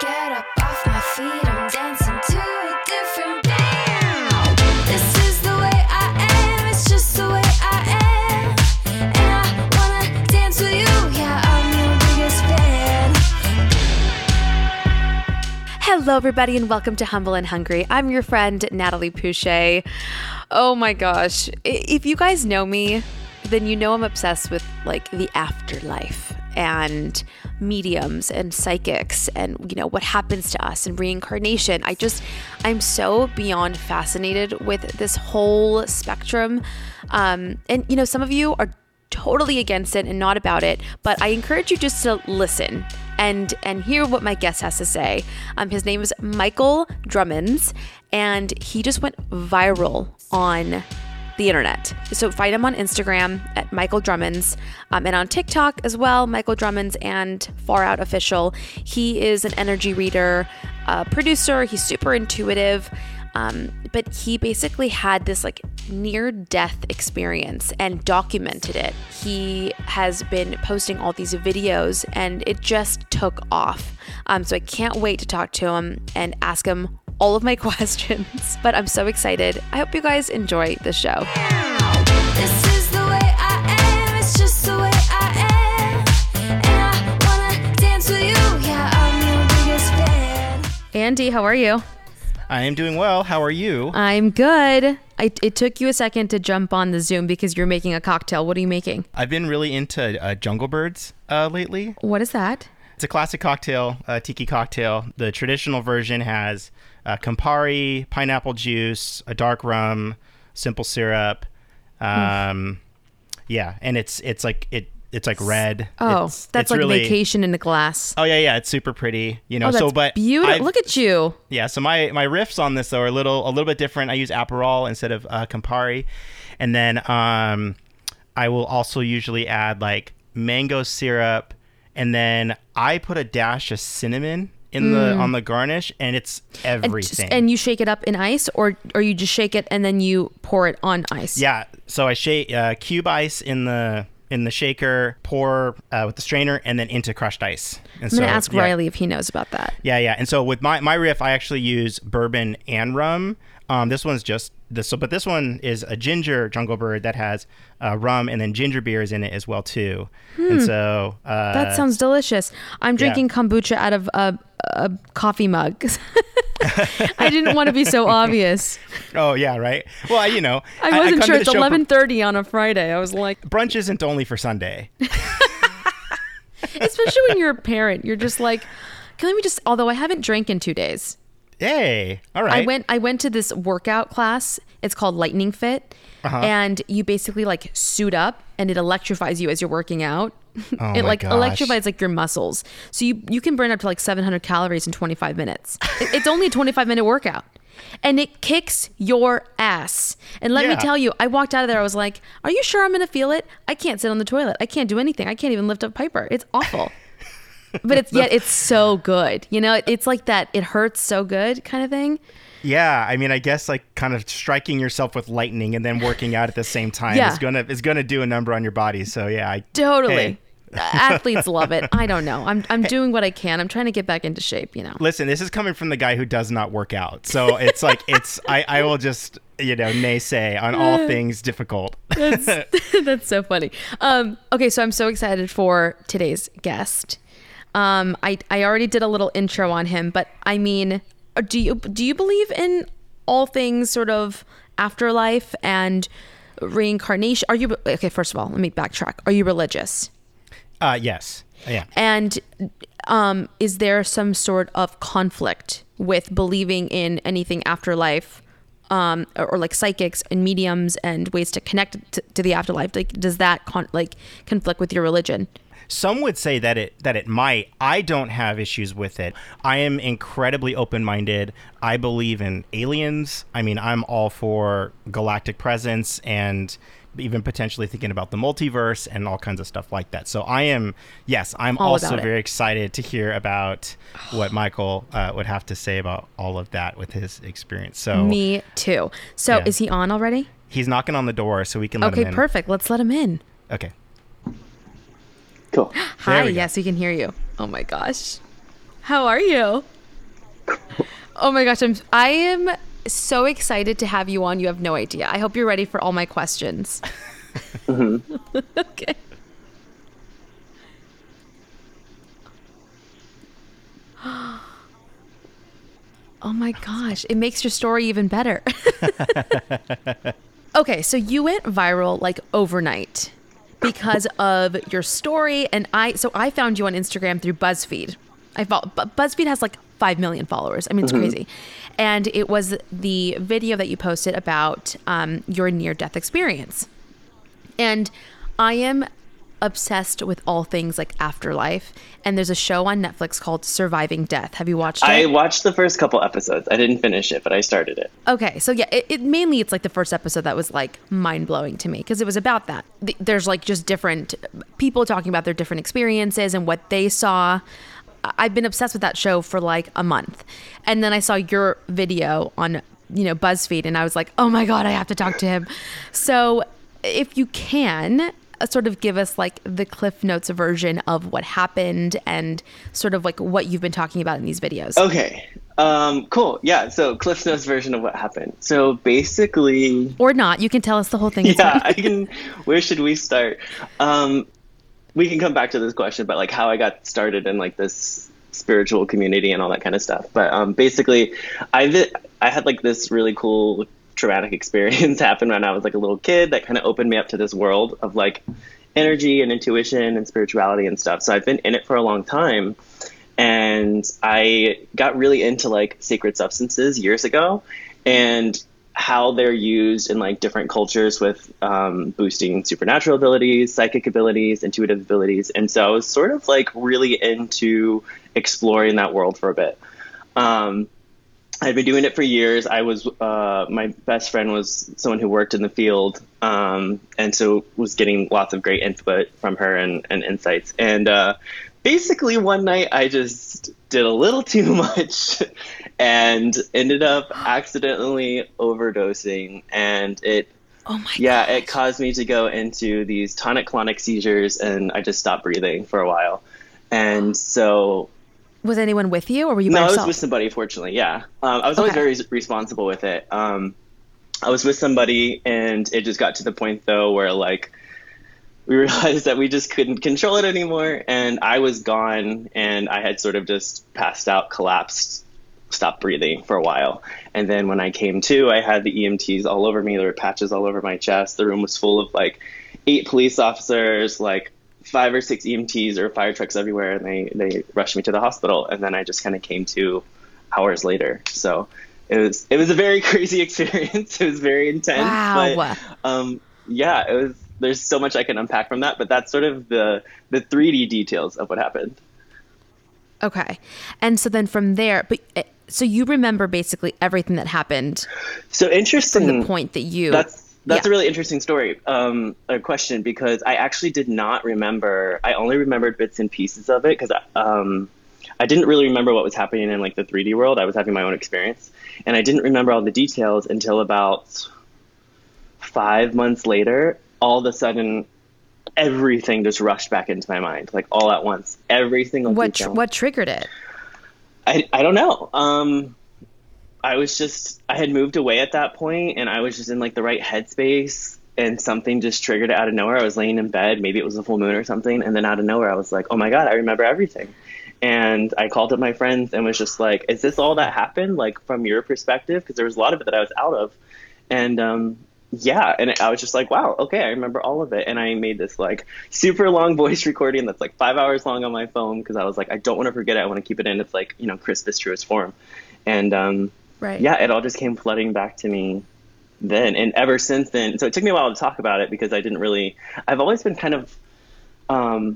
Get up off my feet, I'm dancing too. Hello, everybody, and welcome to Humble and Hungry. I'm your friend, Natalie Pouchet. Oh my gosh. If you guys know me, then you know I'm obsessed with, like, the afterlife and mediums and psychics and, you know, what happens to us and reincarnation. I'm so beyond fascinated with this whole spectrum. And, you know, some of you are totally against it and not about it, but I encourage you just to listen and hear what my guest has to say. His name is Michael Drummonds, and he just went viral on the internet. So find him on Instagram at Michael Drummonds, and on TikTok as well, Michael Drummonds and Far Out Official. He is an energy reader, producer. He's super intuitive. But he basically had this like near-death experience and documented it. He has been posting all these videos and it just took off. So I can't wait to talk to him and ask him all of my questions. But I'm so excited. I hope you guys enjoy the show. This is the way I am. It's just the way I am. And I wanna dance with you. Yeah, I'm your biggest fan. Andy, how are you? I am doing well. How are you? I'm good. It took you a second to jump on the Zoom because you're making a cocktail. What are you making? I've been really into Jungle Birds lately. What is that? It's a classic cocktail, a tiki cocktail. The traditional version has Campari, pineapple juice, a dark rum, simple syrup. Yeah, and it's like red. Oh, that's like really vacation in a glass. Oh, yeah. It's super pretty. You know, but beautiful. Look at you. Yeah. So my riffs on this, though, are a little bit different. I use Aperol instead of Campari. And then I will also usually add like mango syrup. And then I put a dash of cinnamon on the garnish, and it's everything. And you shake it up in ice, or you just shake it and then you pour it on ice. Yeah. So I shake cube ice in the shaker, pour with the strainer, and then into crushed ice. And I'm going to ask Riley if he knows about that. Yeah. And so with my riff, I actually use bourbon and rum. This one's just this, but this one is a ginger Jungle Bird that has rum and then ginger beers in it as well too. And so that sounds delicious. I'm drinking kombucha out of a coffee mug. I didn't want to be so obvious. Oh yeah, right. Well, you know, I wasn't sure. It's 11:30 on a Friday. I was like, brunch isn't only for Sunday. Especially when you're a parent, you're just like, although I haven't drank in 2 days. Hey, all right. I went to this workout class. It's called Lightning Fit, and you basically like suit up, and it electrifies you as you're working out. Oh it like gosh. Electrifies like your muscles, so you can burn up to like 700 calories in 25 minutes. It's only a 25-minute workout, and it kicks your ass. And let me tell you, I walked out of there. I was like, "Are you sure I'm gonna feel it? I can't sit on the toilet. I can't do anything. I can't even lift up Piper. It's awful." But it's so good. You know, it's like that. It hurts so good kind of thing. Yeah. I mean, I guess like kind of striking yourself with lightning and then working out at the same time is going to do a number on your body. So yeah. Totally. Hey. Athletes love it. I don't know. I'm doing what I can. I'm trying to get back into shape, you know. Listen, this is coming from the guy who does not work out. So it's like, I will just, you know, naysay on all things difficult. That's so funny. Okay. So I'm so excited for today's guest. I already did a little intro on him, but I mean, do you believe in all things sort of afterlife and reincarnation? Are you, okay, first of all, let me backtrack. Are you religious? Yes, I am. And is there some sort of conflict with believing in anything afterlife, or like psychics and mediums and ways to connect to the afterlife? Like, does that conflict with your religion? Some would say that it might. I don't have issues with it. I am incredibly open-minded. I believe in aliens. I mean, I'm all for galactic presence and even potentially thinking about the multiverse and all kinds of stuff like that. So I am, yes, I'm also very excited to hear about what Michael would have to say about all of that with his experience. So me too. So yeah. Is he on already? He's knocking on the door, so we can let him in. Okay, perfect. Let's let him in. Okay. Cool. Hi, yes, we can hear you. Oh my gosh. How are you? Oh my gosh, I am so excited to have you on. You have no idea. I hope you're ready for all my questions. Mm-hmm. Okay. Oh my gosh, it makes your story even better. Okay, so you went viral like overnight because of your story, and I found you on Instagram through BuzzFeed. BuzzFeed has like 5 million followers. I mean, it's mm-hmm. crazy. And it was the video that you posted about your near-death experience. And I am obsessed with all things like afterlife. And there's a show on Netflix called Surviving Death. Have you watched it? I watched the first couple episodes. I didn't finish it, but I started it. Okay. So yeah, it's like the first episode that was like mind-blowing to me because it was about that. There's like just different people talking about their different experiences and what they saw. I've been obsessed with that show for like a month. And then I saw your video on, BuzzFeed, and I was like, oh my God, I have to talk to him. So if you can sort of give us like the Cliff Notes version of what happened and sort of like what you've been talking about in these videos. Okay. Cool. Yeah. So Cliff Notes version of what happened. So basically, or not, you can tell us the whole thing. Yeah. Where should we start? We can come back to this question, but like how I got started in like this spiritual community and all that kind of stuff. But basically, I had like this really cool traumatic experience happen when I was like a little kid that kind of opened me up to this world of like energy and intuition and spirituality and stuff. So I've been in it for a long time, and I got really into like sacred substances years ago and how they're used in like different cultures with boosting supernatural abilities, psychic abilities, intuitive abilities. And so I was sort of like really into exploring that world for a bit. I'd been doing it for years. I was, my best friend was someone who worked in the field. And so was getting lots of great input from her and insights. And basically one night I just did a little too much and ended up accidentally overdosing, and it caused me to go into these tonic-clonic seizures, and I just stopped breathing for a while. And so, was anyone with you, or were you by yourself? No, I was with somebody, fortunately. Yeah. I was always very responsible with it. I was with somebody, and it just got to the point though where like we realized that we just couldn't control it anymore, and I was gone, and I had sort of just passed out, collapsed, stopped breathing for a while. And then when I came to, I had the EMTs all over me. There were patches all over my chest. The room was full of like 8 police officers, like 5 or 6 EMTs, or fire trucks everywhere, and they rushed me to the hospital. And then I just kind of came to hours later. So it was a very crazy experience. It was very intense. Wow. But, yeah, it was. There's so much I can unpack from that, but that's sort of the 3D details of what happened. Okay. And so then from there, but so you remember basically everything that happened. So interesting. From the point that you... That's a really interesting story, a question, because I actually did not remember. I only remembered bits and pieces of it because I didn't really remember what was happening in like the 3D world. I was having my own experience, and I didn't remember all the details until about 5 months later. All of a sudden, everything just rushed back into my mind, like all at once. Every single detail. What triggered it? I don't know. I had moved away at that point, and I was just in like the right headspace, and something just triggered it out of nowhere. I was laying in bed, maybe it was a full moon or something, and then out of nowhere I was like, oh my God, I remember everything. And I called up my friends and was just like, is this all that happened? Like, from your perspective? Because there was a lot of it that I was out of. And yeah. And I was just like, wow, okay, I remember all of it. And I made this like super long voice recording that's like 5 hours long on my phone, because I was like, I don't want to forget it. I want to keep it in. It's like, you know, Crispus truest form. And right. Yeah, it all just came flooding back to me then. And ever since then, so it took me a while to talk about it, because I didn't really, I've always been kind of a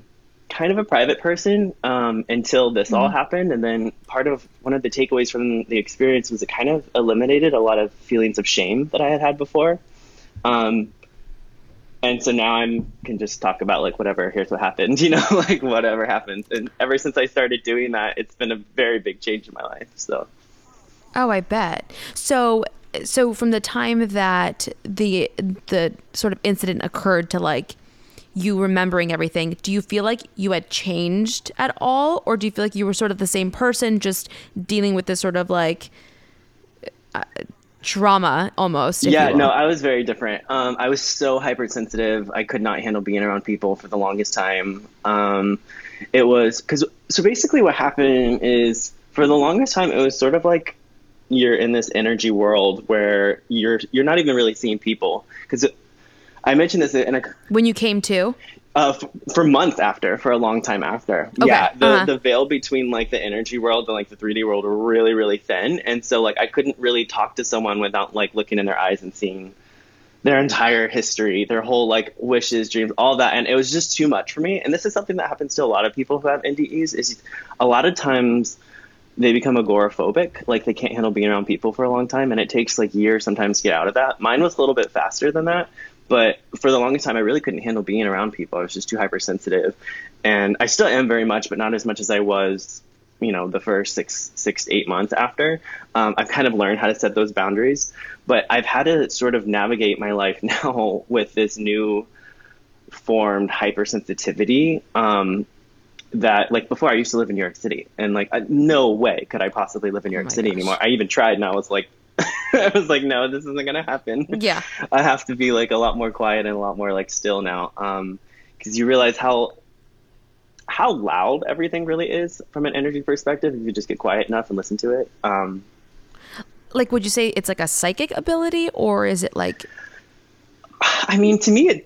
private person until this all happened. And then part of one of the takeaways from the experience was it kind of eliminated a lot of feelings of shame that I had had before. And so now I can just talk about like, whatever, here's what happened, you know, like whatever happens. And ever since I started doing that, it's been a very big change in my life. So. Oh, I bet. So from the time that the sort of incident occurred to like, you remembering everything, do you feel like you had changed at all? Or do you feel like you were sort of the same person, just dealing with this sort of like trauma almost? Yeah, no, I was very different. I was so hypersensitive. I could not handle being around people for the longest time. It was so basically what happened is, for the longest time, it was sort of like you're in this energy world where you're not even really seeing people. Because I mentioned this when you came to? For months after, for a long time after. Okay. Yeah, the veil between like the energy world and like the 3D world were really, really thin. And so like I couldn't really talk to someone without like looking in their eyes and seeing their entire history, their whole like wishes, dreams, all that. And it was just too much for me. And this is something that happens to a lot of people who have NDEs, is a lot of times they become agoraphobic, like they can't handle being around people for a long time. And it takes like years sometimes to get out of that. Mine was a little bit faster than that. But for the longest time, I really couldn't handle being around people. I was just too hypersensitive. And I still am very much, but not as much as I was, you know, the first six to 8 months after. I've kind of learned how to set those boundaries. But I've had to sort of navigate my life now with this new formed hypersensitivity that, like, before I used to live in New York City. And, like, no way could I possibly live in New York City anymore. I even tried, and I was like, no, this isn't going to happen. Yeah. I have to be like a lot more quiet and a lot more like still now. Cause you realize how loud everything really is from an energy perspective. If you just get quiet enough and listen to it. Like, would you say it's like a psychic ability, or is it like, I mean, to me,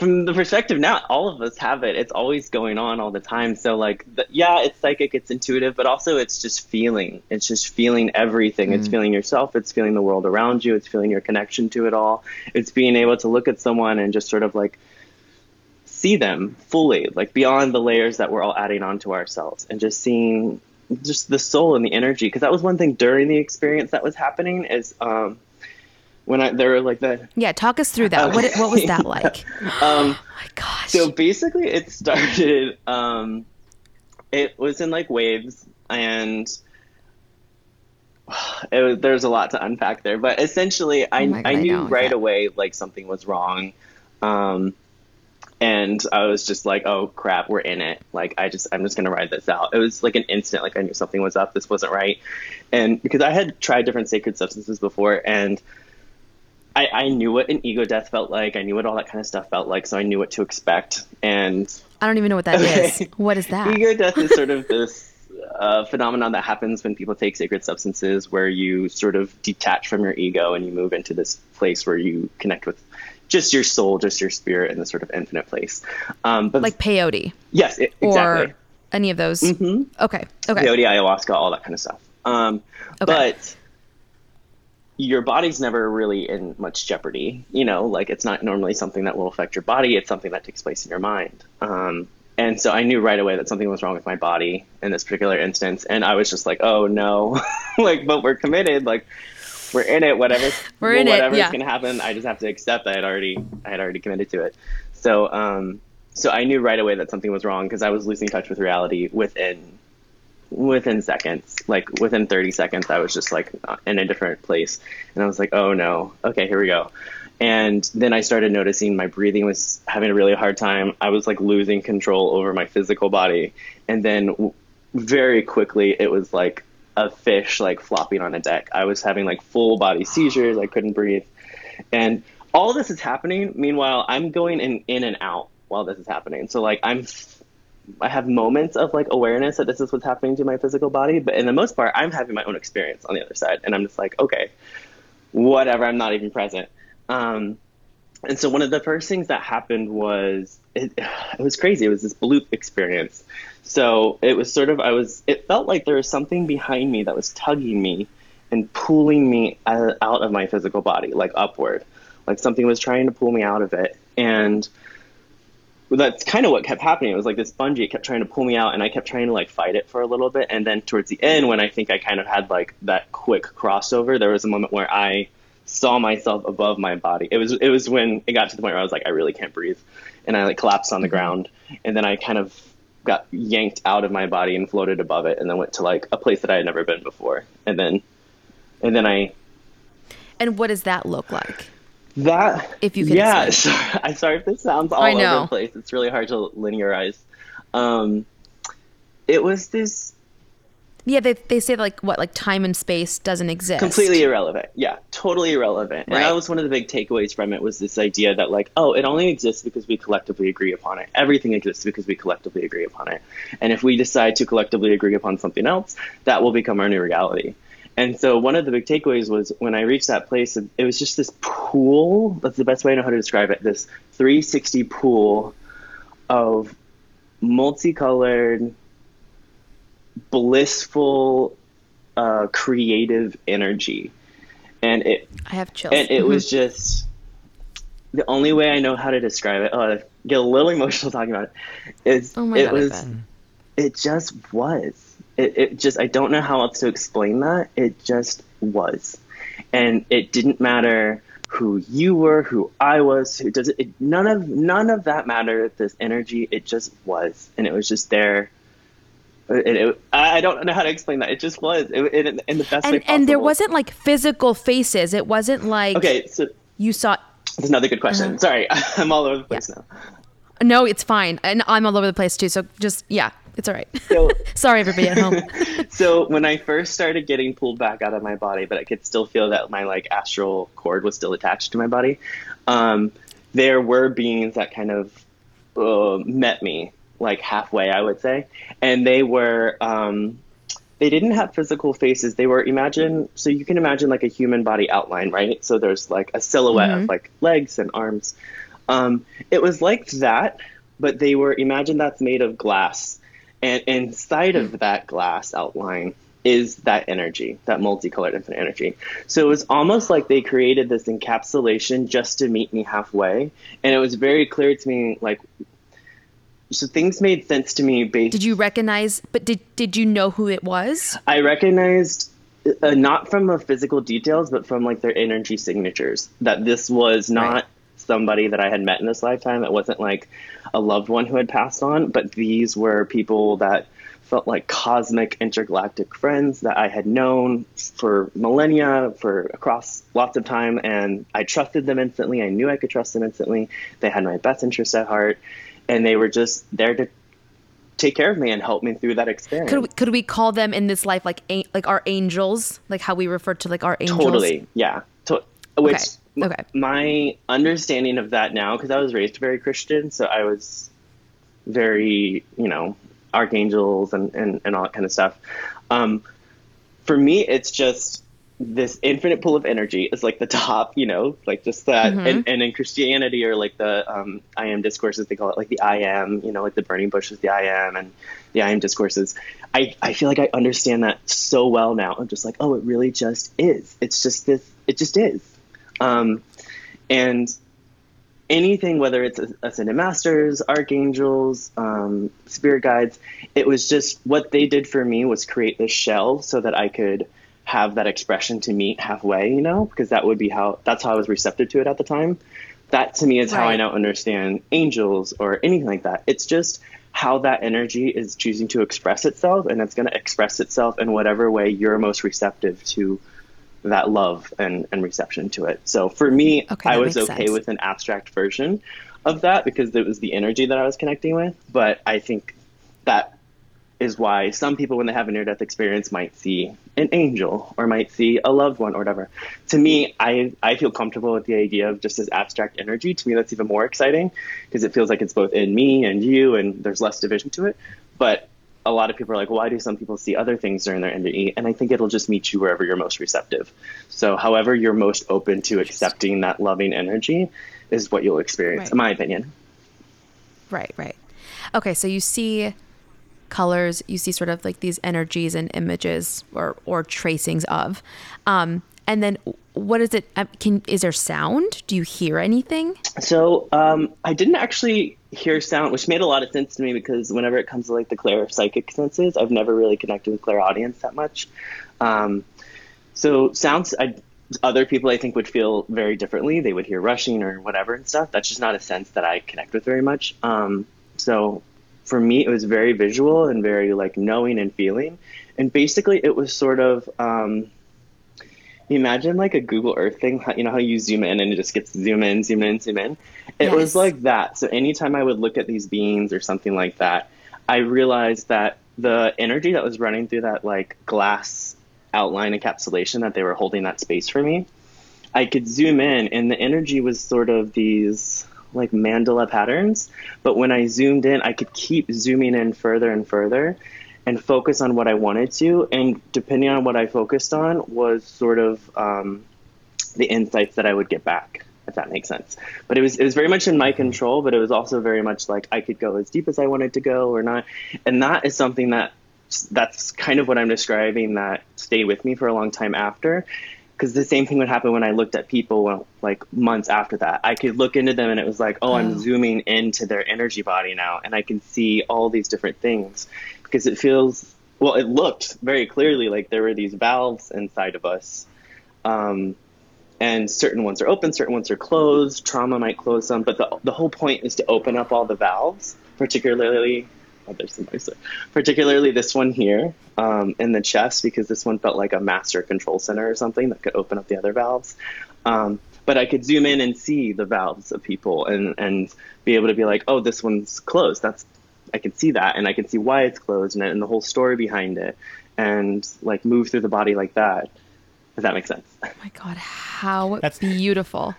from the perspective now, all of us have it. It's always going on all the time. So like, yeah, it's psychic, it's intuitive, but also it's just feeling. It's just feeling everything. It's feeling yourself. It's feeling the world around you. It's feeling your connection to it all. It's being able to look at someone and just sort of like see them fully, like beyond the layers that we're all adding on to ourselves, and just seeing just the soul and the energy. Because that was one thing during the experience that was happening is, talk us through that. Okay. What was that like? Oh my gosh. So basically it started, it was in like waves, and there's a lot to unpack there, but essentially I knew right away, like something was wrong. And I was just like, oh crap, we're in it. Like, I'm just going to ride this out. It was like an instant, like I knew something was up. This wasn't right. And because I had tried different sacred substances before, and I knew what an ego death felt like. I knew what all that kind of stuff felt like. So I knew what to expect. And I don't even know what that is. What is that? Ego death is sort of this phenomenon that happens when people take sacred substances, where you sort of detach from your ego and you move into this place where you connect with just your soul, just your spirit, in this sort of infinite place. But like peyote. Yes, exactly. Or any of those. Mm-hmm. Okay. Peyote, ayahuasca, all that kind of stuff. Okay. But your body's never really in much jeopardy, you know, like it's not normally something that will affect your body. It's something that takes place in your mind. And so I knew right away that something was wrong with my body in this particular instance. And I was just like, oh no, like, but we're committed, like we're in it, whatever's yeah. gonna happen. I just have to accept that I had already committed to it. So, so I knew right away that something was wrong, because I was losing touch with reality within seconds. Like within 30 seconds, I was just like in a different place. And I was like, oh no, okay, here we go. And then I started noticing my breathing was having a really hard time. I was like losing control over my physical body. And then very quickly, it was like a fish like flopping on a deck. I was having like full body seizures. I couldn't breathe. And all this is happening. Meanwhile, I'm going in and out while this is happening. So like I'm I have moments of like awareness that this is what's happening to my physical body, but in the most part, I'm having my own experience on the other side, and I'm just like, okay, whatever. I'm not even present. And so one of the first things that happened was it was crazy. It was this bloop experience. So it was sort of it felt like there was something behind me that was tugging me and pulling me out of my physical body, like upward, like something was trying to pull me out of it. And that's kind of what kept happening. It was like this bungee, it kept trying to pull me out, and I kept trying to like fight it for a little bit. And then towards the end, when I think I kind of had like that quick crossover, there was a moment where I saw myself above my body. It was when it got to the point where I was like, I really can't breathe. And I like collapsed on the ground, and then I kind of got yanked out of my body and floated above it, and then went to like a place that I had never been before. And what does that look like? That, if you can, yeah. I'm sorry if this sounds all over the place. It's really hard to linearize. It was this. Yeah, they say like what, like time and space doesn't exist. Completely irrelevant. Yeah, totally irrelevant. Right. And that was one of the big takeaways from it, was this idea that like, oh, it only exists because we collectively agree upon it. Everything exists because we collectively agree upon it. And if we decide to collectively agree upon something else, that will become our new reality. And so one of the big takeaways was when I reached that place, it was just this pool. That's the best way I know how to describe it. This 360 pool of multicolored, blissful, creative energy. And it, I have chills. And it was just the only way I know how to describe it. I get a little emotional talking about it. It just was. It just, I don't know how else to explain that. It just was. And it didn't matter who you were, who I was, none of that mattered. This energy, it just was. And it was just there. I don't know how to explain that. It just was. In the best way possible. And there wasn't like physical faces. It wasn't like, okay, so you saw. That's another good question. Sorry. I'm all over the place now. No, it's fine. And I'm all over the place too. So just, yeah. It's all right. So, sorry, everybody at home. So when I first started getting pulled back out of my body, but I could still feel that my like astral cord was still attached to my body, there were beings that kind of met me like halfway, I would say. And they were, they didn't have physical faces. They were, so you can imagine like a human body outline, right? So there's like a silhouette of like legs and arms. It was like that, but they were, imagine that's made of glass. And inside of that glass outline is that energy, that multicolored infinite energy. So it was almost like they created this encapsulation just to meet me halfway. And it was very clear to me, like, so things made sense to me. Did you recognize, but did you know who it was? I recognized, not from the physical details, but from like their energy signatures, that this was not somebody that I had met in this lifetime. It wasn't like a loved one who had passed on, but these were people that felt like cosmic intergalactic friends that I had known for millennia, for across lots of time, and I trusted them instantly. I knew I could trust them instantly. They had my best interests at heart, and they were just there to take care of me and help me through that experience. Could we call them in this life like our angels, like how we refer to like our angels? Totally, yeah. Okay. My understanding of that now, because I was raised very Christian, so I was very, archangels and all that kind of stuff. For me, it's just this infinite pool of energy is like the top, like just that. And in Christianity, or like the I am discourses, they call it like the I am, like the burning bush is the I am, and the I am discourses. I feel like I understand that so well now. I'm just like, oh, it really just is. It's just this. It just is. And anything, whether it's ascended masters, archangels, spirit guides, it was just what they did for me was create this shell so that I could have that expression to meet halfway, because that would be that's how I was receptive to it at the time. That to me is how I now understand angels or anything like that. It's just how that energy is choosing to express itself, and it's going to express itself in whatever way you're most receptive to that love and reception to it. So for me, I was okay with an abstract version of that because it was the energy that I was connecting with. But I think that is why some people, when they have a near-death experience, might see an angel or might see a loved one or whatever. To me, I feel comfortable with the idea of just this abstract energy. To me, that's even more exciting because it feels like it's both in me and you, and there's less division to it. But a lot of people are like, why do some people see other things during their NDE? And I think it'll just meet you wherever you're most receptive. So however you're most open to accepting that loving energy is what you'll experience, in my opinion. Right. Okay, so you see colors, you see sort of like these energies and images or tracings of. And then what is it? Is there sound? Do you hear anything? So I didn't actually hear sound, which made a lot of sense to me because whenever it comes to like the clairpsychic senses, I've never really connected with clairaudience that much. So sounds, other people I think would feel very differently. They would hear rushing or whatever and stuff. That's just not a sense that I connect with very much. So for me, it was very visual and very like knowing and feeling. And basically it was sort of, imagine like a Google Earth thing, you know how you zoom in and it just gets zoom in. It Yes. was like that. So anytime I would look at these beings or something like that, I realized that the energy that was running through that like glass outline encapsulation that they were holding that space for me, I could zoom in and the energy was sort of these like mandala patterns. But when I zoomed in, I could keep zooming in further and further and focus on what I wanted to. And depending on what I focused on was sort of the insights that I would get back, if that makes sense. But it was very much in my control, but it was also very much like I could go as deep as I wanted to go or not. And that is something that's kind of what I'm describing that stayed with me for a long time after. Because the same thing would happen when I looked at people like months after that. I could look into them and it was like, oh, I'm zooming into their energy body now. And I can see all these different things because it feels, well, it looked very clearly like there were these valves inside of us. And certain ones are open, certain ones are closed. Trauma might close some. But the whole point is to open up all the valves, particularly this one here in the chest, because this one felt like a master control center or something that could open up the other valves. But I could zoom in and see the valves of people and be able to be like, oh, this one's closed. I can see that, and I can see why it's closed and the whole story behind it, and like move through the body like that. If that makes sense. Oh my God, how that's beautiful.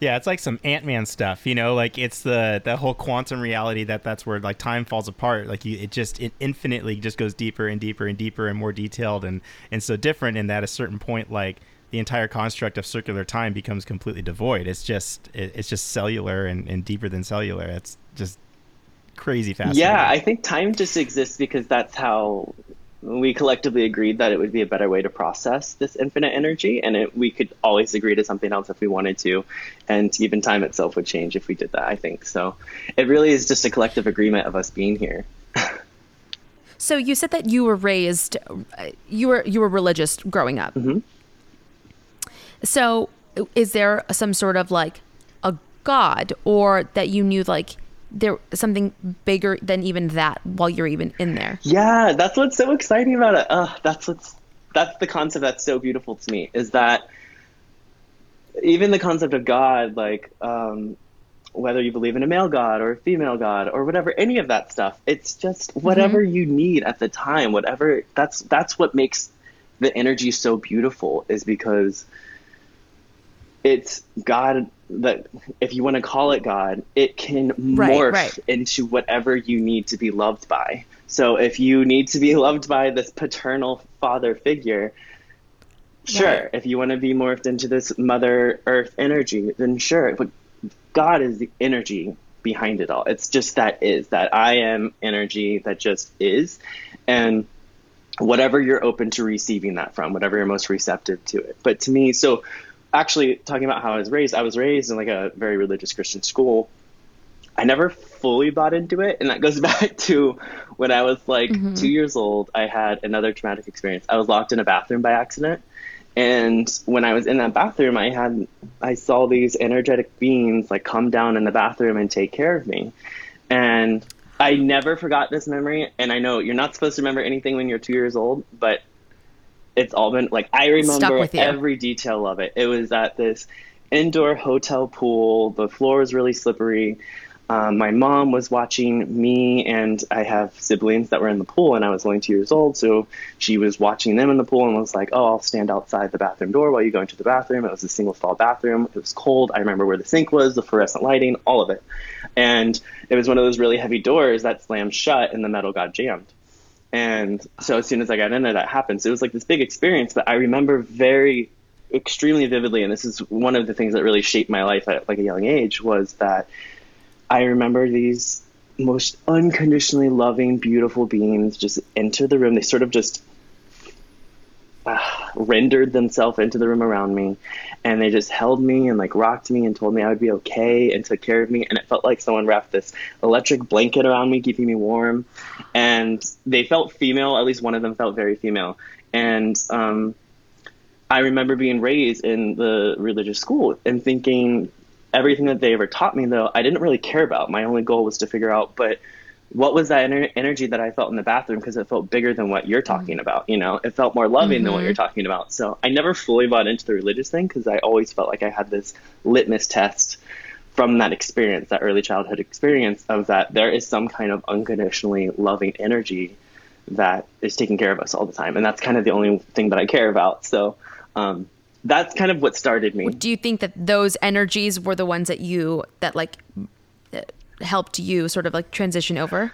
Yeah, it's like some Ant-Man stuff, you know, like it's the whole quantum reality that's where like time falls apart. Like it infinitely just goes deeper and deeper and deeper and more detailed and so different. And at a certain point, like the entire construct of circular time becomes completely devoid. It's just cellular and deeper than cellular. It's just crazy fascinating. Yeah, I think time just exists because that's how we collectively agreed that it would be a better way to process this infinite energy, and we could always agree to something else if we wanted to, and even time itself would change if we did that, I think. So it really is just a collective agreement of us being here. So you said that you were raised, you were religious growing up. Mm-hmm. So is there some sort of like a God, or that you knew like there something bigger than even that while you're even in there? Yeah, that's what's so exciting about it. That's the concept that's so beautiful to me, is that even the concept of God, like whether you believe in a male God or a female God or whatever, any of that stuff, it's just whatever mm-hmm. you need at the time, whatever. That's what makes the energy so beautiful, is because it's God. That if you want to call it God, it can morph into whatever you need to be loved by. So if you need to be loved by this paternal father figure, sure. Right. If you want to be morphed into this Mother Earth energy, then sure. But God is the energy behind it all. It's just that I am energy that just is. And whatever you're open to receiving that from, whatever you're most receptive to it. But to me, so actually talking about how I was raised in like a very religious Christian school. I never fully bought into it. And that goes back to when I was like 2 years old, I had another traumatic experience. I was locked in a bathroom by accident. And when I was in that bathroom, I saw these energetic beings like come down in the bathroom and take care of me. And I never forgot this memory. And I know you're not supposed to remember anything when you're 2 years old, but it's all been like, I remember every detail of it. It was at this indoor hotel pool. The floor was really slippery. My mom was watching me, and I have siblings that were in the pool, and I was only 2 years old, so she was watching them in the pool and was like, oh, I'll stand outside the bathroom door while you go into the bathroom. It was a single stall bathroom. It was cold. I remember where the sink was, the fluorescent lighting, all of it. And it was one of those really heavy doors that slammed shut and the metal got jammed. And so as soon as I got in there, that happened. So it was like this big experience that I remember extremely vividly. And this is one of the things that really shaped my life at like a young age, was that I remember these most unconditionally loving, beautiful beings just enter the room. They sort of just rendered themselves into the room around me, and they just held me and like rocked me and told me I would be okay and took care of me. And it felt like someone wrapped this electric blanket around me, keeping me warm. And they felt female. At least one of them felt very female. And I remember being raised in the religious school and thinking everything that they ever taught me, though, I didn't really care about. My only goal was to figure out, but what was that energy that I felt in the bathroom? Because it felt bigger than what you're talking about. You know, it felt more loving than what you're talking about. So I never fully bought into the religious thing, because I always felt like I had this litmus test from that experience, that early childhood experience, of that there is some kind of unconditionally loving energy that is taking care of us all the time. And that's kind of the only thing that I care about. So, that's kind of what started me. Do you think that those energies were the ones that like helped you sort of like transition over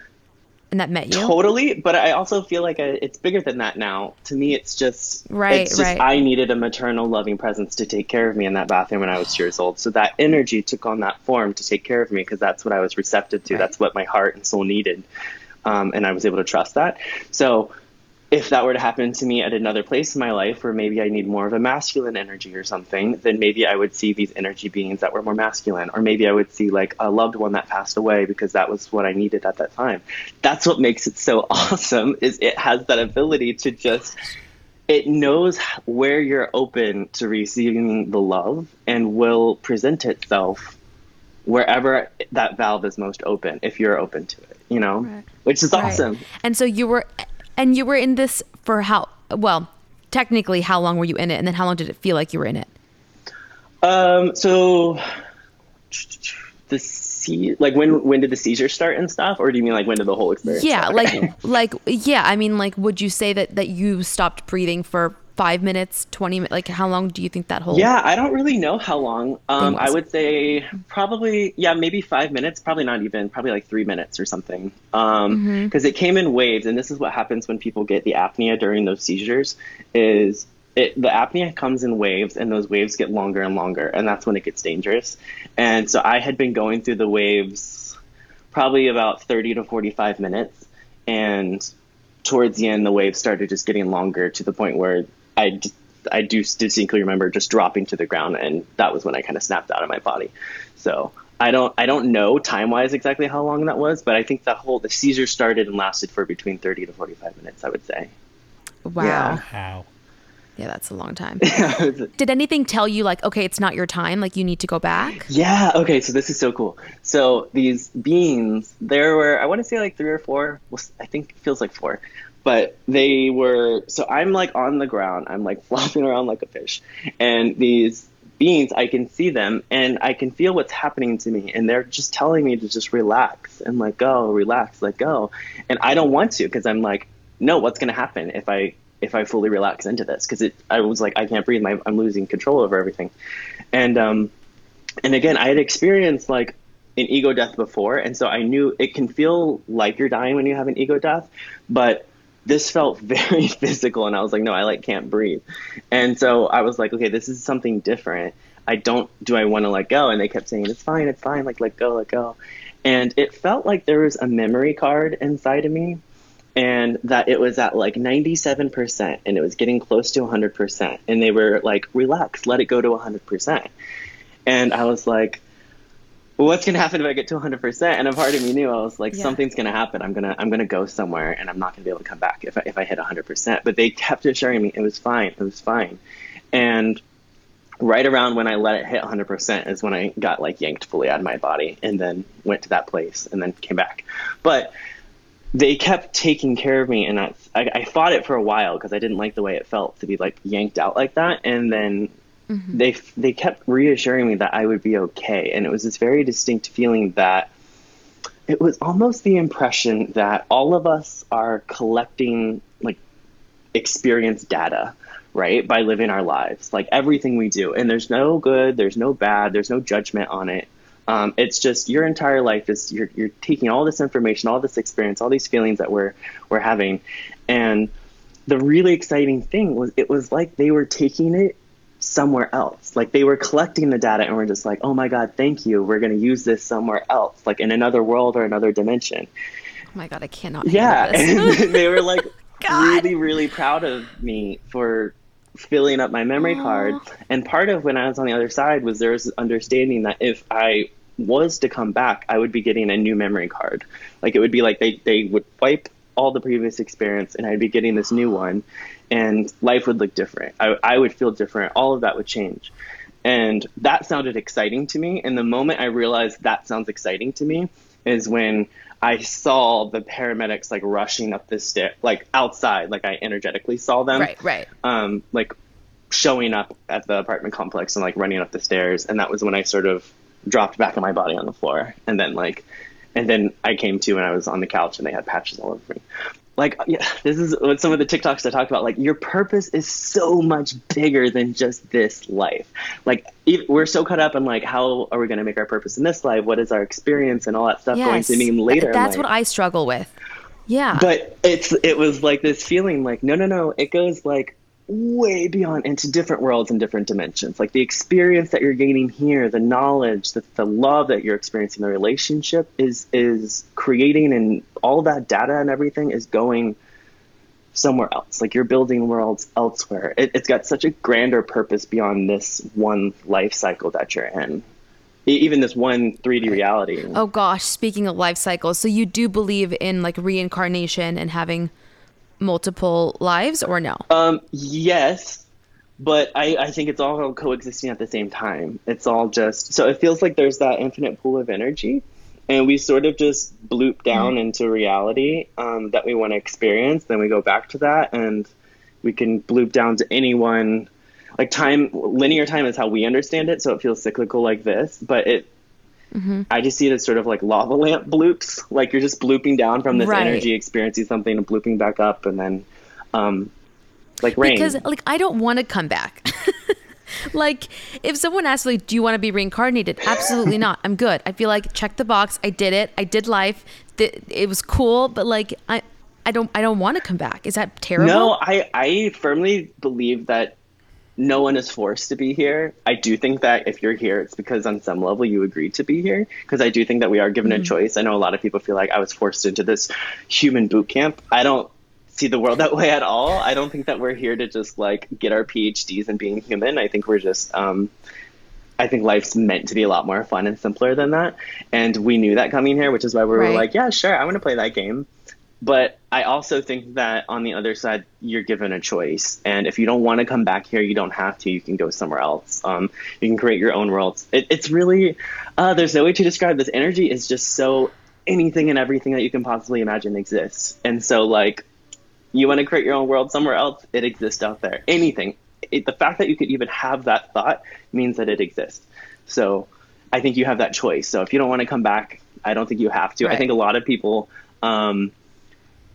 and that met you? Totally. But I also feel like it's bigger than that now. To me, it's just, I needed a maternal loving presence to take care of me in that bathroom when I was 2 years old. So that energy took on that form to take care of me, because that's what I was receptive to. Right. That's what my heart and soul needed. And I was able to trust that. So if that were to happen to me at another place in my life where maybe I need more of a masculine energy or something, then maybe I would see these energy beings that were more masculine, or maybe I would see like a loved one that passed away, because that was what I needed at that time. That's what makes it so awesome, is it has that ability to just, it knows where you're open to receiving the love and will present itself wherever that valve is most open, if you're open to it, you know, which is awesome. And so you were in this for technically how long were you in it? And then how long did it feel like you were in it? So when did the seizure start and stuff? Or do you mean like when did the whole experience start? I mean, like, would you say that you stopped breathing for 5 minutes, 20 minutes? Like, how long do you think that whole? Yeah, I don't really know how long. I would say probably, maybe 5 minutes, probably not even, probably like 3 minutes or something. Because it came in waves, and this is what happens when people get the apnea during those seizures, is the apnea comes in waves, and those waves get longer and longer, and that's when it gets dangerous. And so I had been going through the waves probably about 30 to 45 minutes, and towards the end, the waves started just getting longer to the point where I do distinctly remember just dropping to the ground, and that was when I kind of snapped out of my body. So I don't know time-wise exactly how long that was, but I think the seizure started and lasted for between 30 to 45 minutes, I would say. Wow. Yeah, that's a long time. Did anything tell you like, okay, it's not your time, like you need to go back? Yeah. Okay. So this is so cool. So these beings, there were, I want to say like three or four, I think it feels like four. But they were, so I'm like on the ground, I'm like flopping around like a fish, and these beings, I can see them and I can feel what's happening to me, and they're just telling me to just relax and let go, relax, let go. And I don't want to, because I'm like, no, what's going to happen if I fully relax into this? Because I was like, I can't breathe, I'm losing control over everything. And again, I had experienced like an ego death before, and so I knew it can feel like you're dying when you have an ego death, but this felt very physical, and I was like, no, I like can't breathe. And so I was like, okay, this is something different. Do I want to let go? And they kept saying, it's fine, like let go, let go. And it felt like there was a memory card inside of me, and that it was at like 97%, and it was getting close to 100%. And they were like, relax, let it go to 100%. And I was like, what's going to happen if I get to 100%? And a part of me knew, I was like, something's going to happen. I'm going to go somewhere, and I'm not going to be able to come back if I hit 100%. But they kept assuring me it was fine. It was fine. And right around when I let it hit 100% is when I got like yanked fully out of my body, and then went to that place and then came back. But they kept taking care of me, and I fought it for a while, because I didn't like the way it felt to be like yanked out like that. And then they kept reassuring me that I would be okay. And it was this very distinct feeling that it was almost the impression that all of us are collecting like experience data, right? By living our lives, like everything we do. And there's no good, there's no bad, there's no judgment on it. It's just your entire life is you're taking all this information, all this experience, all these feelings that we're having. And the really exciting thing was it was like they were taking it somewhere else. Like they were collecting the data and we're just like, oh my God, thank you. We're going to use this somewhere else, like in another world or another dimension. Oh my God, I cannot. Yeah. This. And they were like really, really proud of me for filling up my memory card. And part of when I was on the other side was there was an understanding that if I was to come back, I would be getting a new memory card. Like it would be like they would wipe all the previous experience and I'd be getting this new one and life would look different. I would feel different. All of that would change. And that sounded exciting to me. And the moment I realized that sounds exciting to me is when I saw the paramedics like rushing up the stair, like outside, like I energetically saw them, right. Like showing up at the apartment complex and like running up the stairs. And that was when I sort of dropped back on my body on the floor. And then I came to and I was on the couch and they had patches all over me. Like, yeah, this is what some of the TikToks I talked about. Like, your purpose is so much bigger than just this life. Like, we're so caught up in, like, how are we going to make our purpose in this life? What is our experience and all that stuff going to mean later? That's what I struggle with. Yeah. But it was like this feeling like, no. It goes, like, way beyond into different worlds and different dimensions. Like the experience that you're gaining here, the knowledge, the love that you're experiencing, the relationship is creating, and all that data and everything is going somewhere else. Like you're building worlds elsewhere. It's got such a grander purpose beyond this one life cycle that you're in. Even this one 3D reality. Oh gosh, speaking of life cycles, so you do believe in like reincarnation and having multiple lives or no? Yes, but I think it's all coexisting at the same time. It's all just, so it feels like there's that infinite pool of energy and we sort of just bloop down into reality that we want to experience. Then we go back to that and we can bloop down to anyone. Like time, linear time is how we understand it. So it feels cyclical like this, but I just see it as sort of like lava lamp bloops. Like you're just blooping down from this energy, experiencing something and blooping back up. And then like rain. Because like, I don't want to come back. Like if someone asks like, do you want to be reincarnated? Absolutely not. I'm good. I feel like check the box. I did it. I did life. It was cool. But like, I don't want to come back. Is that terrible? No, I firmly believe that no one is forced to be here. I do think that if you're here, it's because on some level you agreed to be here, because I do think that we are given a choice. I know a lot of people feel like I was forced into this human boot camp. I don't see the world that way at all. I don't think that we're here to just like get our PhDs in being human. I think we're just, I think life's meant to be a lot more fun and simpler than that. And we knew that coming here, which is why we were like, yeah, sure, I want to play that game. But I also think that on the other side, you're given a choice. And if you don't want to come back here, you don't have to. You can go somewhere else. You can create your own worlds. It's really, there's no way to describe this. Energy is just so anything and everything that you can possibly imagine exists. And so, like, you want to create your own world somewhere else, it exists out there. Anything. The fact that you could even have that thought means that it exists. So I think you have that choice. So if you don't want to come back, I don't think you have to. Right. I think a lot of people...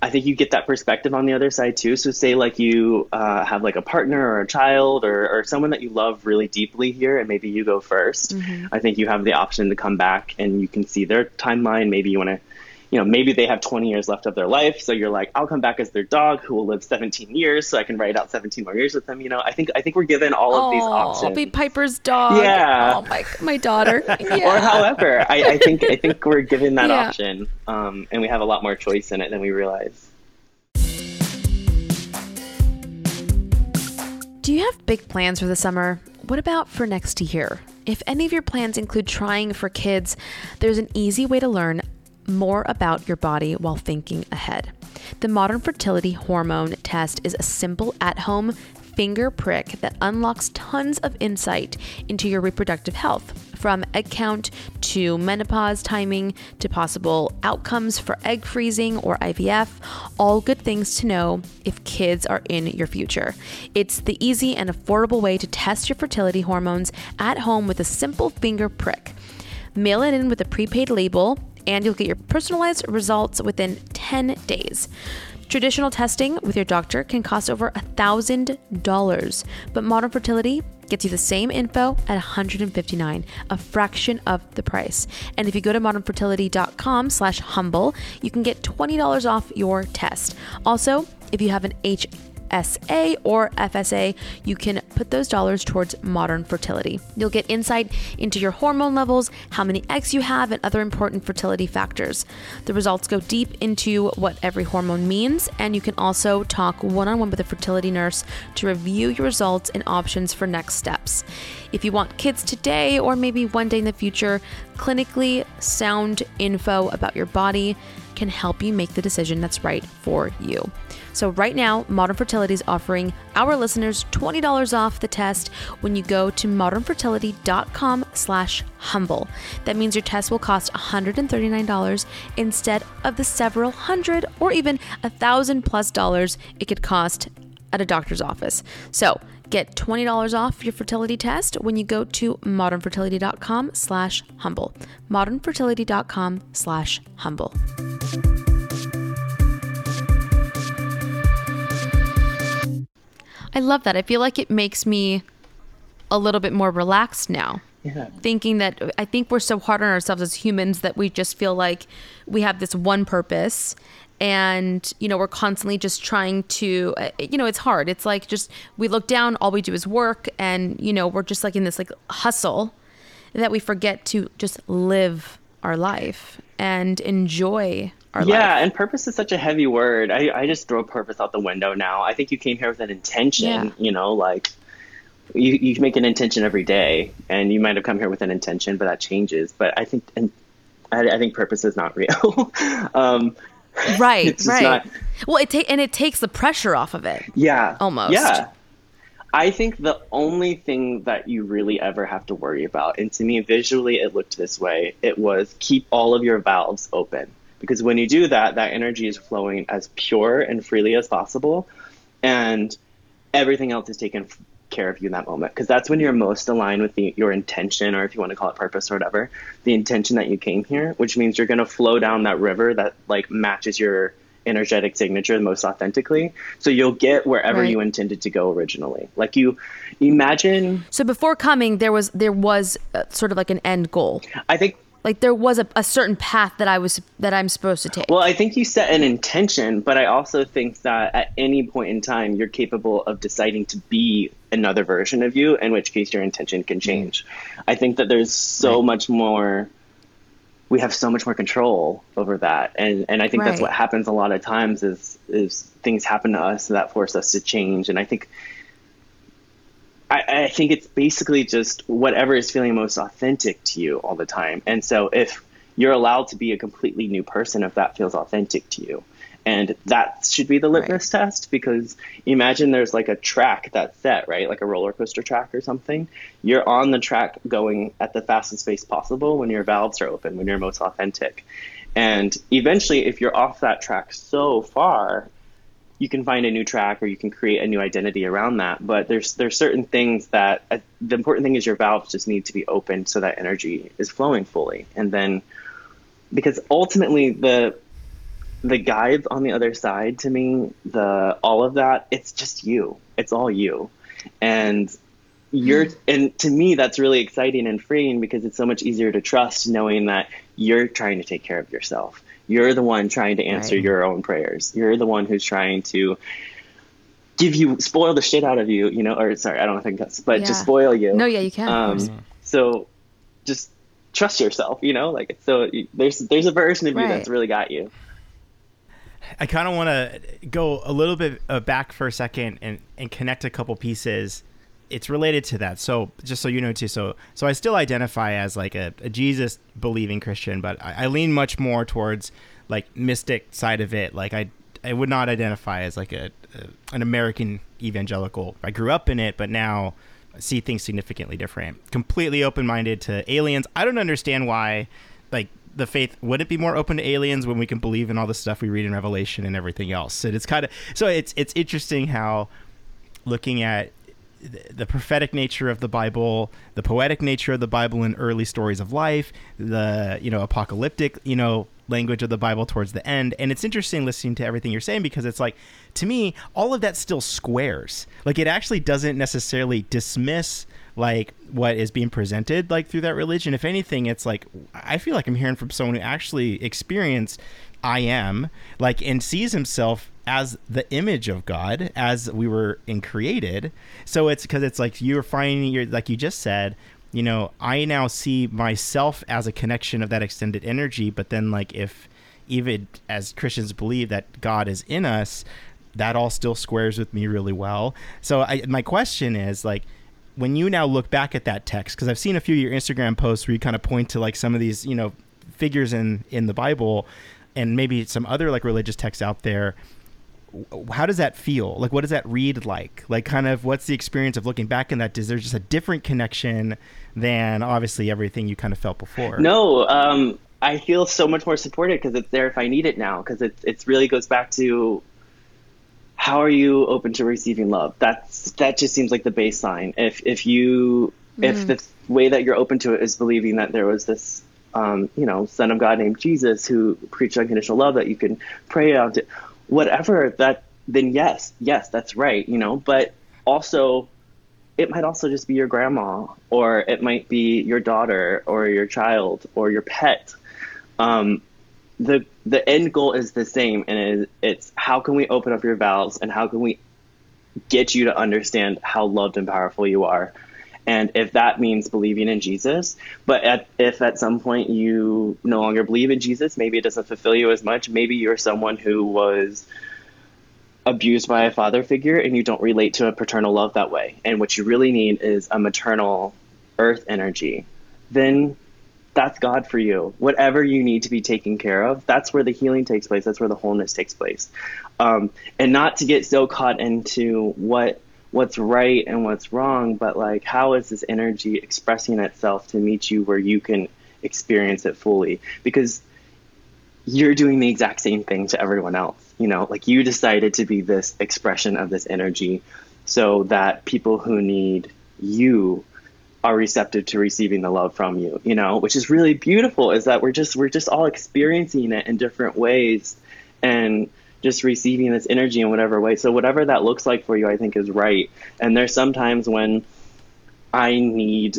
I think you get that perspective on the other side too. So say like you have like a partner or a child or someone that you love really deeply here, and maybe you go first. Mm-hmm. I think you have the option to come back and you can see their timeline. Maybe you want to, you know, maybe they have 20 years left of their life. So you're like, I'll come back as their dog who will live 17 years so I can write out 17 more years with them. You know, I think we're given all of these options. I'll be Piper's dog. Yeah. Oh, my daughter. Yeah. Or however, I think we're given that option. And we have a lot more choice in it than we realize. Do you have big plans for the summer? What about for next year? If any of your plans include trying for kids, there's an easy way to learn more about your body while thinking ahead. The Modern Fertility Hormone Test is a simple at-home finger prick that unlocks tons of insight into your reproductive health, from egg count to menopause timing to possible outcomes for egg freezing or IVF, all good things to know if kids are in your future. It's the easy and affordable way to test your fertility hormones at home with a simple finger prick. Mail it in with a prepaid label, and you'll get your personalized results within 10 days. Traditional testing with your doctor can cost over $1,000, but Modern Fertility gets you the same info at $159, a fraction of the price. And if you go to modernfertility.com/humble, you can get $20 off your test. Also, if you have an HSA or FSA, you can put those dollars towards Modern Fertility. You'll get insight into your hormone levels, how many eggs you have, and other important fertility factors. The results go deep into what every hormone means, and you can also talk one-on-one with a fertility nurse to review your results and options for next steps. If you want kids today or maybe one day in the future, clinically sound info about your body can help you make the decision that's right for you. So right now, Modern Fertility is offering our listeners $20 off the test when you go to modernfertility.com/humble. That means your test will cost $139 instead of the several hundred or even $1,000+ it could cost at a doctor's office. So get $20 off your fertility test when you go to modernfertility.com/humble. modernfertility.com/humble. I love that. I feel like it makes me a little bit more relaxed now. Yeah. Thinking that I think we're so hard on ourselves as humans that we just feel like we have this one purpose. And, you know, we're constantly just trying to, you know, it's hard. It's like just we look down, all we do is work. And, you know, we're just like in this like hustle that we forget to just live our life and enjoy our life. Yeah. And purpose is such a heavy word. I just throw purpose out the window now. I think you came here with an intention, you know, like you make an intention every day, and you might have come here with an intention, but that changes. But I think, and I think purpose is not real. Right. Not... Well, it takes the pressure off of it. Yeah. Almost. Yeah. I think the only thing that you really ever have to worry about, and to me visually it looked this way, it was keep all of your valves open. Because when you do that, that energy is flowing as pure and freely as possible. And everything else is taken care of you in that moment. Because that's when you're most aligned with your intention, or if you want to call it purpose or whatever, the intention that you came here, which means you're going to flow down that river that like matches your energetic signature most authentically. So you'll get wherever you intended to go originally. Like you imagine. So before coming, there was sort of like an end goal. I think. Like there was a certain path that I'm supposed to take. Well, I think you set an intention, but I also think that at any point in time, you're capable of deciding to be another version of you, in which case your intention can change. Mm-hmm. I think that there's so much more, we have so much more control over that. And I think that's what happens a lot of times is things happen to us that force us to change. And I think it's basically just whatever is feeling most authentic to you all the time. And so if you're allowed to be a completely new person, if that feels authentic to you, and that should be the litmus test, because imagine there's like a track that's set, right? Like a roller coaster track or something. You're on the track going at the fastest pace possible when your valves are open, when you're most authentic. And eventually, if you're off that track so far, you can find a new track, or you can create a new identity around that. But there's certain things that the important thing is your valves just need to be open so that energy is flowing fully. And then, because ultimately the guides on the other side, to me, all of that, it's just you. It's all you. And and to me, that's really exciting and freeing, because it's so much easier to trust knowing that you're trying to take care of yourself. You're the one trying to answer your own prayers. You're the one who's trying to spoil the shit out of you, you know, or sorry, I don't think that's, but just spoil you. No, yeah, you can. So just trust yourself, you know, like, so there's a version of you that's really got you. I kind of want to go a little bit back for a second and connect a couple pieces. It's related to that. So just so you know, too, so I still identify as like a Jesus believing Christian, but I lean much more towards like mystic side of it. Like I would not identify as like an American evangelical. I grew up in it, but now I see things significantly different. Completely open-minded to aliens. I don't understand why like the faith wouldn't be more open to aliens when we can believe in all the stuff we read in Revelation and everything else. And it's kind of, so it's interesting how looking at the prophetic nature of the Bible, the poetic nature of the Bible in early stories of life, the, you know, apocalyptic, you know, language of the Bible towards the end. And it's interesting listening to everything you're saying, because it's like, to me, all of that still squares. Like, it actually doesn't necessarily dismiss like what is being presented like through that religion. If anything, it's like, I feel like I'm hearing from someone who actually experienced I am, like, and sees himself as the image of God as we were in created. So it's because it's like you're finding your, like you just said, you know, I now see myself as a connection of that extended energy. But then, like, if even as Christians believe that God is in us, that all still squares with me really well. So my question is, like, when you now look back at that text, because I've seen a few of your Instagram posts where you kind of point to like some of these, you know, figures in the Bible and maybe some other like religious texts out there. How does that feel? Like, what does that read like? Like, kind of, what's the experience of looking back in that? Is there just a different connection than obviously everything you kind of felt before? No, I feel so much more supported because it's there if I need it now. Because it's really goes back to, how are you open to receiving love? That just seems like the baseline. If the way that you're open to it is believing that there was this, you know, son of God named Jesus who preached unconditional love that you can pray out to. Whatever that, then yes, that's right, you know. But also, it might also just be your grandma, or it might be your daughter, or your child, or your pet. The end goal is the same, and it's how can we open up your valves, and how can we get you to understand how loved and powerful you are, and if that means believing in Jesus. But if at some point you no longer believe in Jesus, maybe it doesn't fulfill you as much. Maybe you're someone who was abused by a father figure and you don't relate to a paternal love that way. And what you really need is a maternal earth energy. Then that's God for you. Whatever you need to be taken care of, that's where the healing takes place. That's where the wholeness takes place. And not to get so caught into what's right and what's wrong, but like, how is this energy expressing itself to meet you where you can experience it fully? Because you're doing the exact same thing to everyone else, you know, like you decided to be this expression of this energy so that people who need you are receptive to receiving the love from you, you know, which is really beautiful, is that we're just all experiencing it in different ways and just receiving this energy in whatever way. So whatever that looks like for you, I think is right. And there's sometimes when I need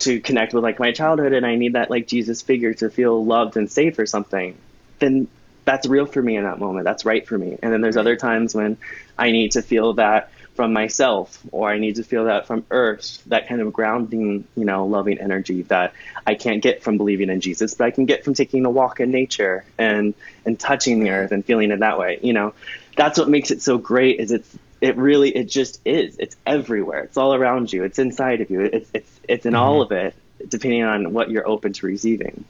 to connect with like my childhood and I need that like Jesus figure to feel loved and safe or something, then that's real for me in that moment. That's right for me. And then there's other times when I need to feel that from myself, or I need to feel that from earth, that kind of grounding, you know, loving energy that I can't get from believing in Jesus, but I can get from taking a walk in nature and touching the earth and feeling it that way. You know, that's what makes it so great, is it just is. It's everywhere. It's all around you. It's inside of you. It's in all of it, depending on what you're open to receiving.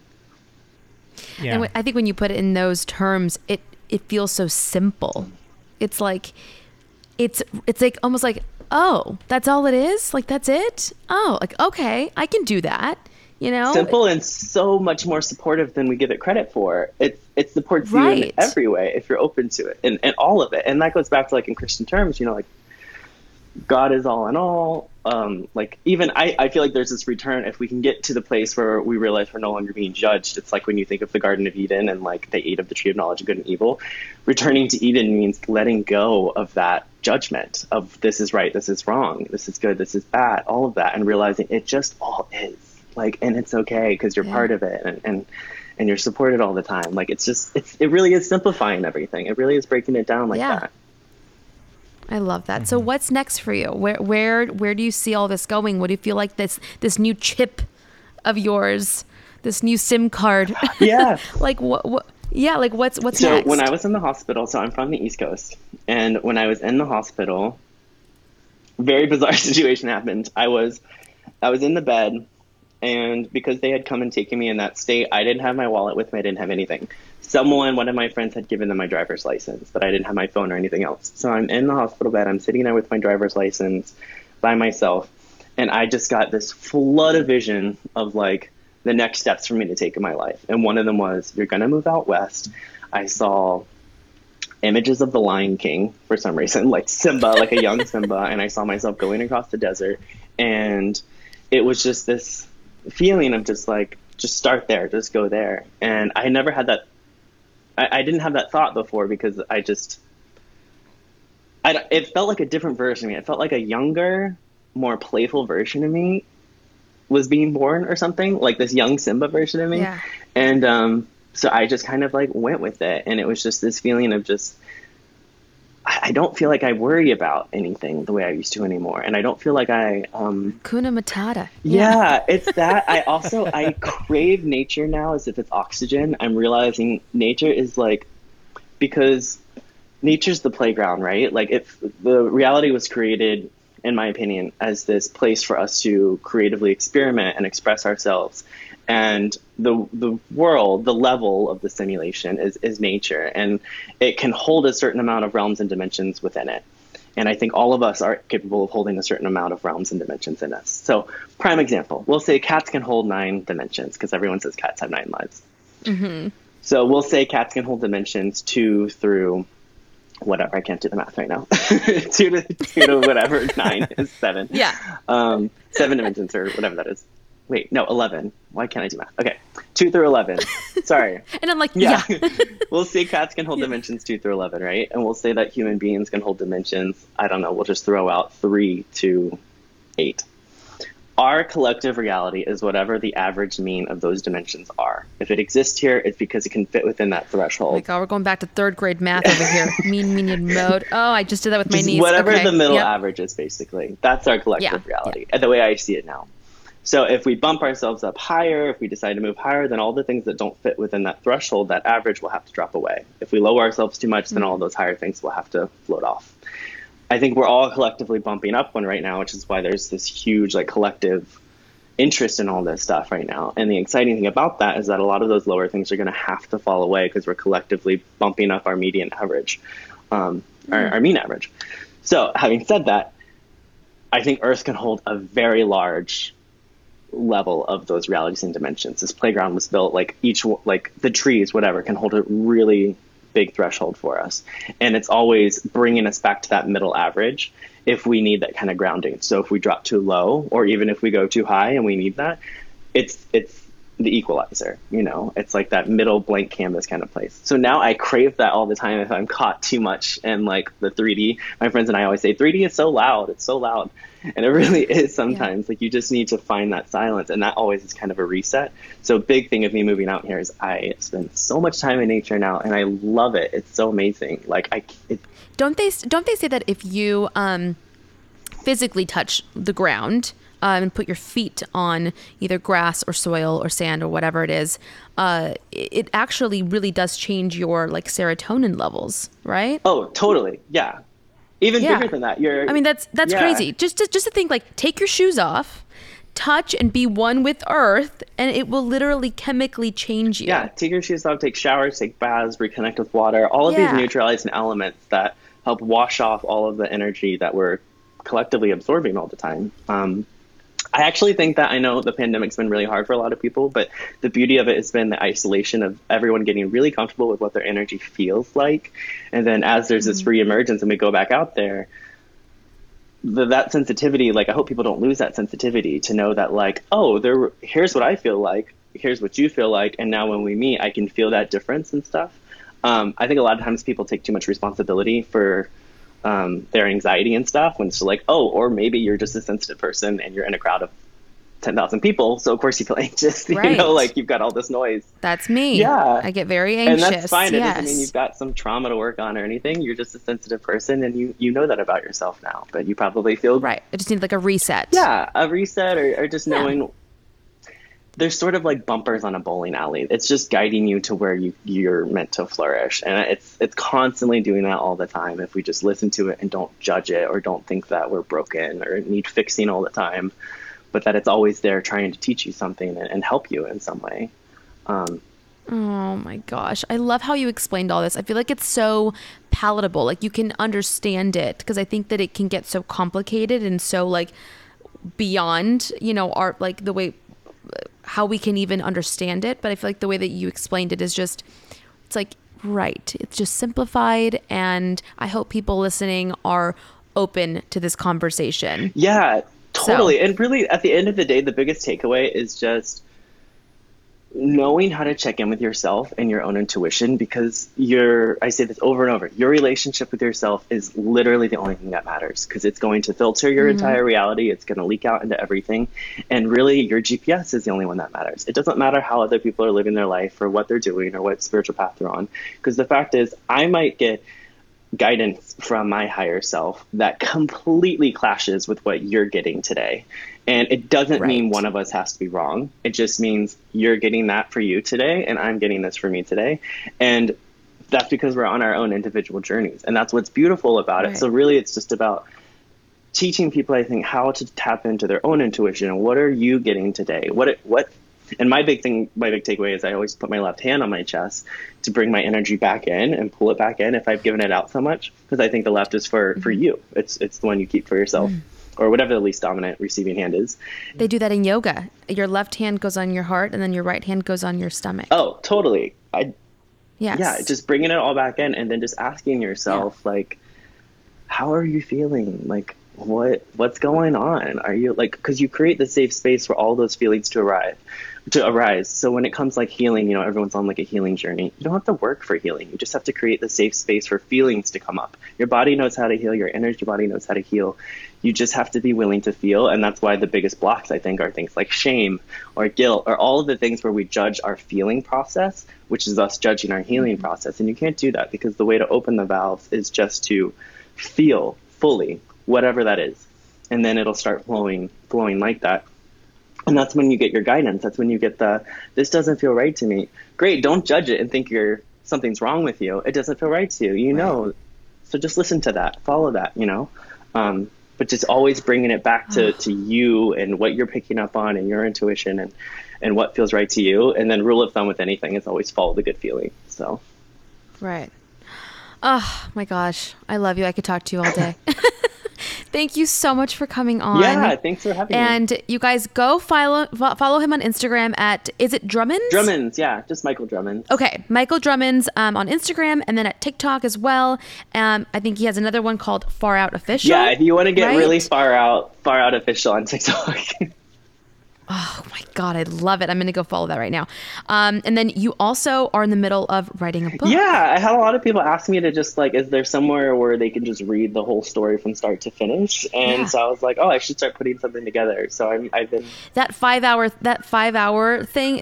Yeah. And I think when you put it in those terms, it feels so simple. It's like, it's like almost like, oh, that's all it is? Like, that's it? Oh, like, okay, I can do that, you know? Simple and so much more supportive than we give it credit for. It supports you in every way if you're open to it, and all of it. And that goes back to, like, in Christian terms, you know, like, God is all in all. Like, even I feel like there's this return, if we can get to the place where we realize we're no longer being judged. It's like when you think of the Garden of Eden and like they ate of the tree of knowledge of good and evil. Returning to Eden means letting go of that judgment of this is right, this is wrong, this is good, this is bad, all of that, and realizing it just all is, like, and it's okay because you're part of it, and you're supported all the time. Like, it's just it really is simplifying everything. It really is breaking it down like that. I love that. Mm-hmm. So what's next for you? Where do you see all this going? What do you feel like this new chip of yours, this new SIM card? Yeah. Like what? Yeah. Like what's next? So when I was in the hospital, so I'm from the East Coast, and when I was in the hospital, very bizarre situation happened. I was in the bed, and because they had come and taken me in that state, I didn't have my wallet with me. I didn't have anything. One of my friends had given them my driver's license, but I didn't have my phone or anything else. So I'm in the hospital bed. I'm sitting there with my driver's license by myself. And I just got this flood of vision of like the next steps for me to take in my life. And one of them was, you're going to move out west. I saw images of the Lion King for some reason, like Simba, like a young Simba. And I saw myself going across the desert. And it was just this feeling of just like, just start there, just go there. And I never had that. I didn't have that thought before because it felt like a different version of me. It felt like a younger, more playful version of me was being born or something, like this young Simba version of me. Yeah. And so I just kind of like went with it. And it was just this feeling of just, I don't feel like I worry about anything the way I used to anymore. And I don't feel like I... Kuna Matata. Yeah, it's that. I crave nature now as if it's oxygen. I'm realizing nature is like, because nature's the playground, right? Like if the reality was created, in my opinion, as this place for us to creatively experiment and express ourselves. And the world, the level of the simulation is nature, and it can hold a certain amount of realms and dimensions within it. And I think all of us are capable of holding a certain amount of realms and dimensions in us. So prime example, we'll say cats can hold 9 dimensions because everyone says cats have 9 lives. Mm-hmm. So we'll say cats can hold dimensions 2 through whatever. I can't do the math right now. 2 to whatever 9 is 7. Yeah. 7 dimensions or whatever that is. Wait, no, 11. Why can't I do math? Okay, 2 through 11. Sorry. And I'm like, yeah. We'll say cats can hold dimensions 2 through 11, right? And we'll say that human beings can hold dimensions, I don't know, we'll just throw out 3 to 8. Our collective reality is whatever the average mean of those dimensions are. If it exists here, it's because it can fit within that threshold. Oh my God, we're going back to third grade math over here. Mean, median, mode. Oh, I just did that with my niece. Whatever the middle average is, basically. That's our collective reality, the way I see it now. So if we bump ourselves up higher, if we decide to move higher, then all the things that don't fit within that threshold, that average will have to drop away. If we lower ourselves too much, then all those higher things will have to float off. I think we're all collectively bumping up one right now, which is why there's this huge like collective interest in all this stuff right now. And the exciting thing about that is that a lot of those lower things are going to have to fall away because we're collectively bumping up our median average, our mean average. So having said that, I think Earth can hold a very large level of those realities and dimensions. This playground was built like each, like the trees, whatever, can hold a really big threshold for us. And it's always bringing us back to that middle average if we need that kind of grounding. So if we drop too low, or even if we go too high and we need that, it's the equalizer, you know, it's like that middle blank canvas kind of place. So now I crave that all the time if I'm caught too much in like the 3D. My friends and I always say 3D is so loud. It's so loud. And it really is sometimes. Like you just need to find that silence. And that always is kind of a reset. So big thing of me moving out here is I spend so much time in nature now and I love it. It's so amazing. Like Don't they say that if you physically touch the ground, and put your feet on either grass or soil or sand or whatever it is, it actually really does change your like serotonin levels, right? Oh, totally. Yeah. Even bigger than that. That's crazy. Just to think like take your shoes off, touch and be one with Earth, and it will literally chemically change you. Yeah. Take your shoes off, take showers, take baths, reconnect with water. All of these neutralize and elements that help wash off all of the energy that we're collectively absorbing all the time. I actually think that I know the pandemic's been really hard for a lot of people, but the beauty of it has been the isolation of everyone getting really comfortable with what their energy feels like. And then as there's this reemergence and we go back out there, that sensitivity, like I hope people don't lose that sensitivity to know that like, oh, here's what I feel like, here's what you feel like. And now when we meet, I can feel that difference and stuff. I think a lot of times people take too much responsibility for their anxiety and stuff when it's like, oh, or maybe you're just a sensitive person and you're in a crowd of 10,000 people. So of course you feel anxious, you know, like you've got all this noise. That's me. Yeah. I get very anxious. And that's fine. Yes. It doesn't mean you've got some trauma to work on or anything. You're just a sensitive person and you know that about yourself now, but you probably feel right. I just need like a reset. Yeah. A reset or just knowing there's sort of like bumpers on a bowling alley. It's just guiding you to where you're meant to flourish. And it's constantly doing that all the time. If we just listen to it and don't judge it or don't think that we're broken or need fixing all the time, but that it's always there trying to teach you something and help you in some way. Oh my gosh. I love how you explained all this. I feel like it's so palatable. Like you can understand it because I think that it can get so complicated and so like beyond, you know, art, like the way how we can even understand it. But I feel like the way that you explained it is just, it's like right. It's just simplified, and I hope people listening are open to this conversation. Yeah, totally. So. And really, at the end of the day, the biggest takeaway is just knowing how to check in with yourself and your own intuition, because I say this over and over, your relationship with yourself is literally the only thing that matters, because it's going to filter your entire reality. It's going to leak out into everything. And really, your GPS is the only one that matters. It doesn't matter how other people are living their life or what they're doing or what spiritual path they're on, because the fact is, I might get guidance from my higher self that completely clashes with what you're getting today. And it doesn't mean one of us has to be wrong. It just means you're getting that for you today, and I'm getting this for me today. And that's because we're on our own individual journeys. And that's what's beautiful about it. So really, it's just about teaching people, I think, how to tap into their own intuition. And what are you getting today? And my big takeaway is I always put my left hand on my chest to bring my energy back in and pull it back in if I've given it out so much, because I think the left is for you. It's the one you keep for yourself, or whatever the least dominant receiving hand is. They do that in yoga. Your left hand goes on your heart, and then your right hand goes on your stomach. Oh, totally. Yeah, just bringing it all back in, and then just asking yourself, how are you feeling? What's going on? Are you because you create the safe space for all those feelings to arise. So when it comes healing, everyone's on a healing journey. You don't have to work for healing. You just have to create the safe space for feelings to come up. Your body knows how to heal. Your energy body knows how to heal. You just have to be willing to feel. And that's why the biggest blocks, I think, are things like shame or guilt or all of the things where we judge our feeling process, which is us judging our healing process. And you can't do that, because the way to open the valves is just to feel fully, whatever that is. And then it'll start flowing like that. And that's when you get your guidance. That's when you get this doesn't feel right to me. Great. Don't judge it and think something's wrong with you. It doesn't feel right to you, you know. So just listen to that, follow that, but just always bringing it back to you and what you're picking up on and your intuition and what feels right to you. And then rule of thumb with anything is always follow the good feeling. So. Right. Oh my gosh. I love you. I could talk to you all day. Thank you so much for coming on. Yeah, thanks for having me. And you guys go follow him on Instagram at, is it Drummonds? Drummonds, yeah, just Michael Drummonds. Okay, Michael Drummonds on Instagram, and then at TikTok as well. I think he has another one called Far Out Official. Yeah, if you want to get really Far Out Official on TikTok. Oh my God, I love it. I'm going to go follow that right now. And then you also are in the middle of writing a book. Yeah, I had a lot of people ask me to just is there somewhere where they can just read the whole story from start to finish? And so I was I should start putting something together. So I've been... That five hour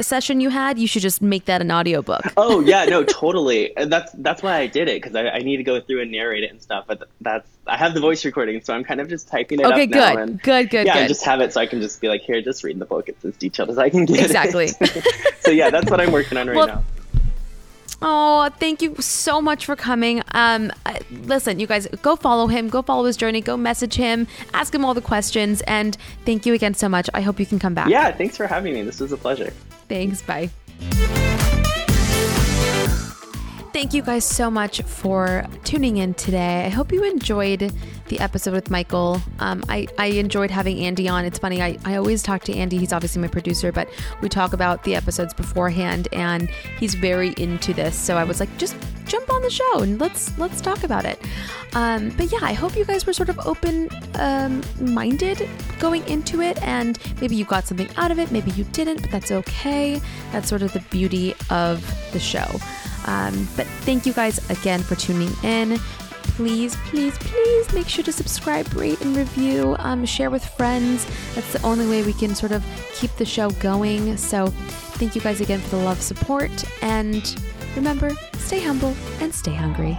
session you had, you should just make that an audiobook. Oh yeah, no, totally. And that's why I did it, because I need to go through and narrate it and stuff. But I have the voice recording, so I'm kind of just typing it up now. Okay, good. Yeah, I just have it so I can just be here, just read the book. It's as detailed as I can get. Exactly. So yeah, that's what I'm working on now. Oh, thank you so much for coming. Listen, you guys, go follow him, go follow his journey, go message him, ask him all the questions, and thank you again so much. I hope you can come back. Yeah, thanks for having me. This was a pleasure. Thanks. Bye. Thank you guys so much for tuning in today. I hope you enjoyed the episode with Michael. I enjoyed having Andy on. It's funny, I always talk to Andy. He's obviously my producer, but we talk about the episodes beforehand, and he's very into this. So I was just jump on the show and let's talk about it. But yeah, I hope you guys were sort of open-minded going into it, and maybe you got something out of it, maybe you didn't, but that's okay. That's sort of the beauty of the show. But thank you guys again for tuning in. Please make sure to subscribe, rate, and review. Share with friends. That's the only way we can sort of keep the show going. So thank you guys again for the love, support, and remember, stay humble and stay hungry.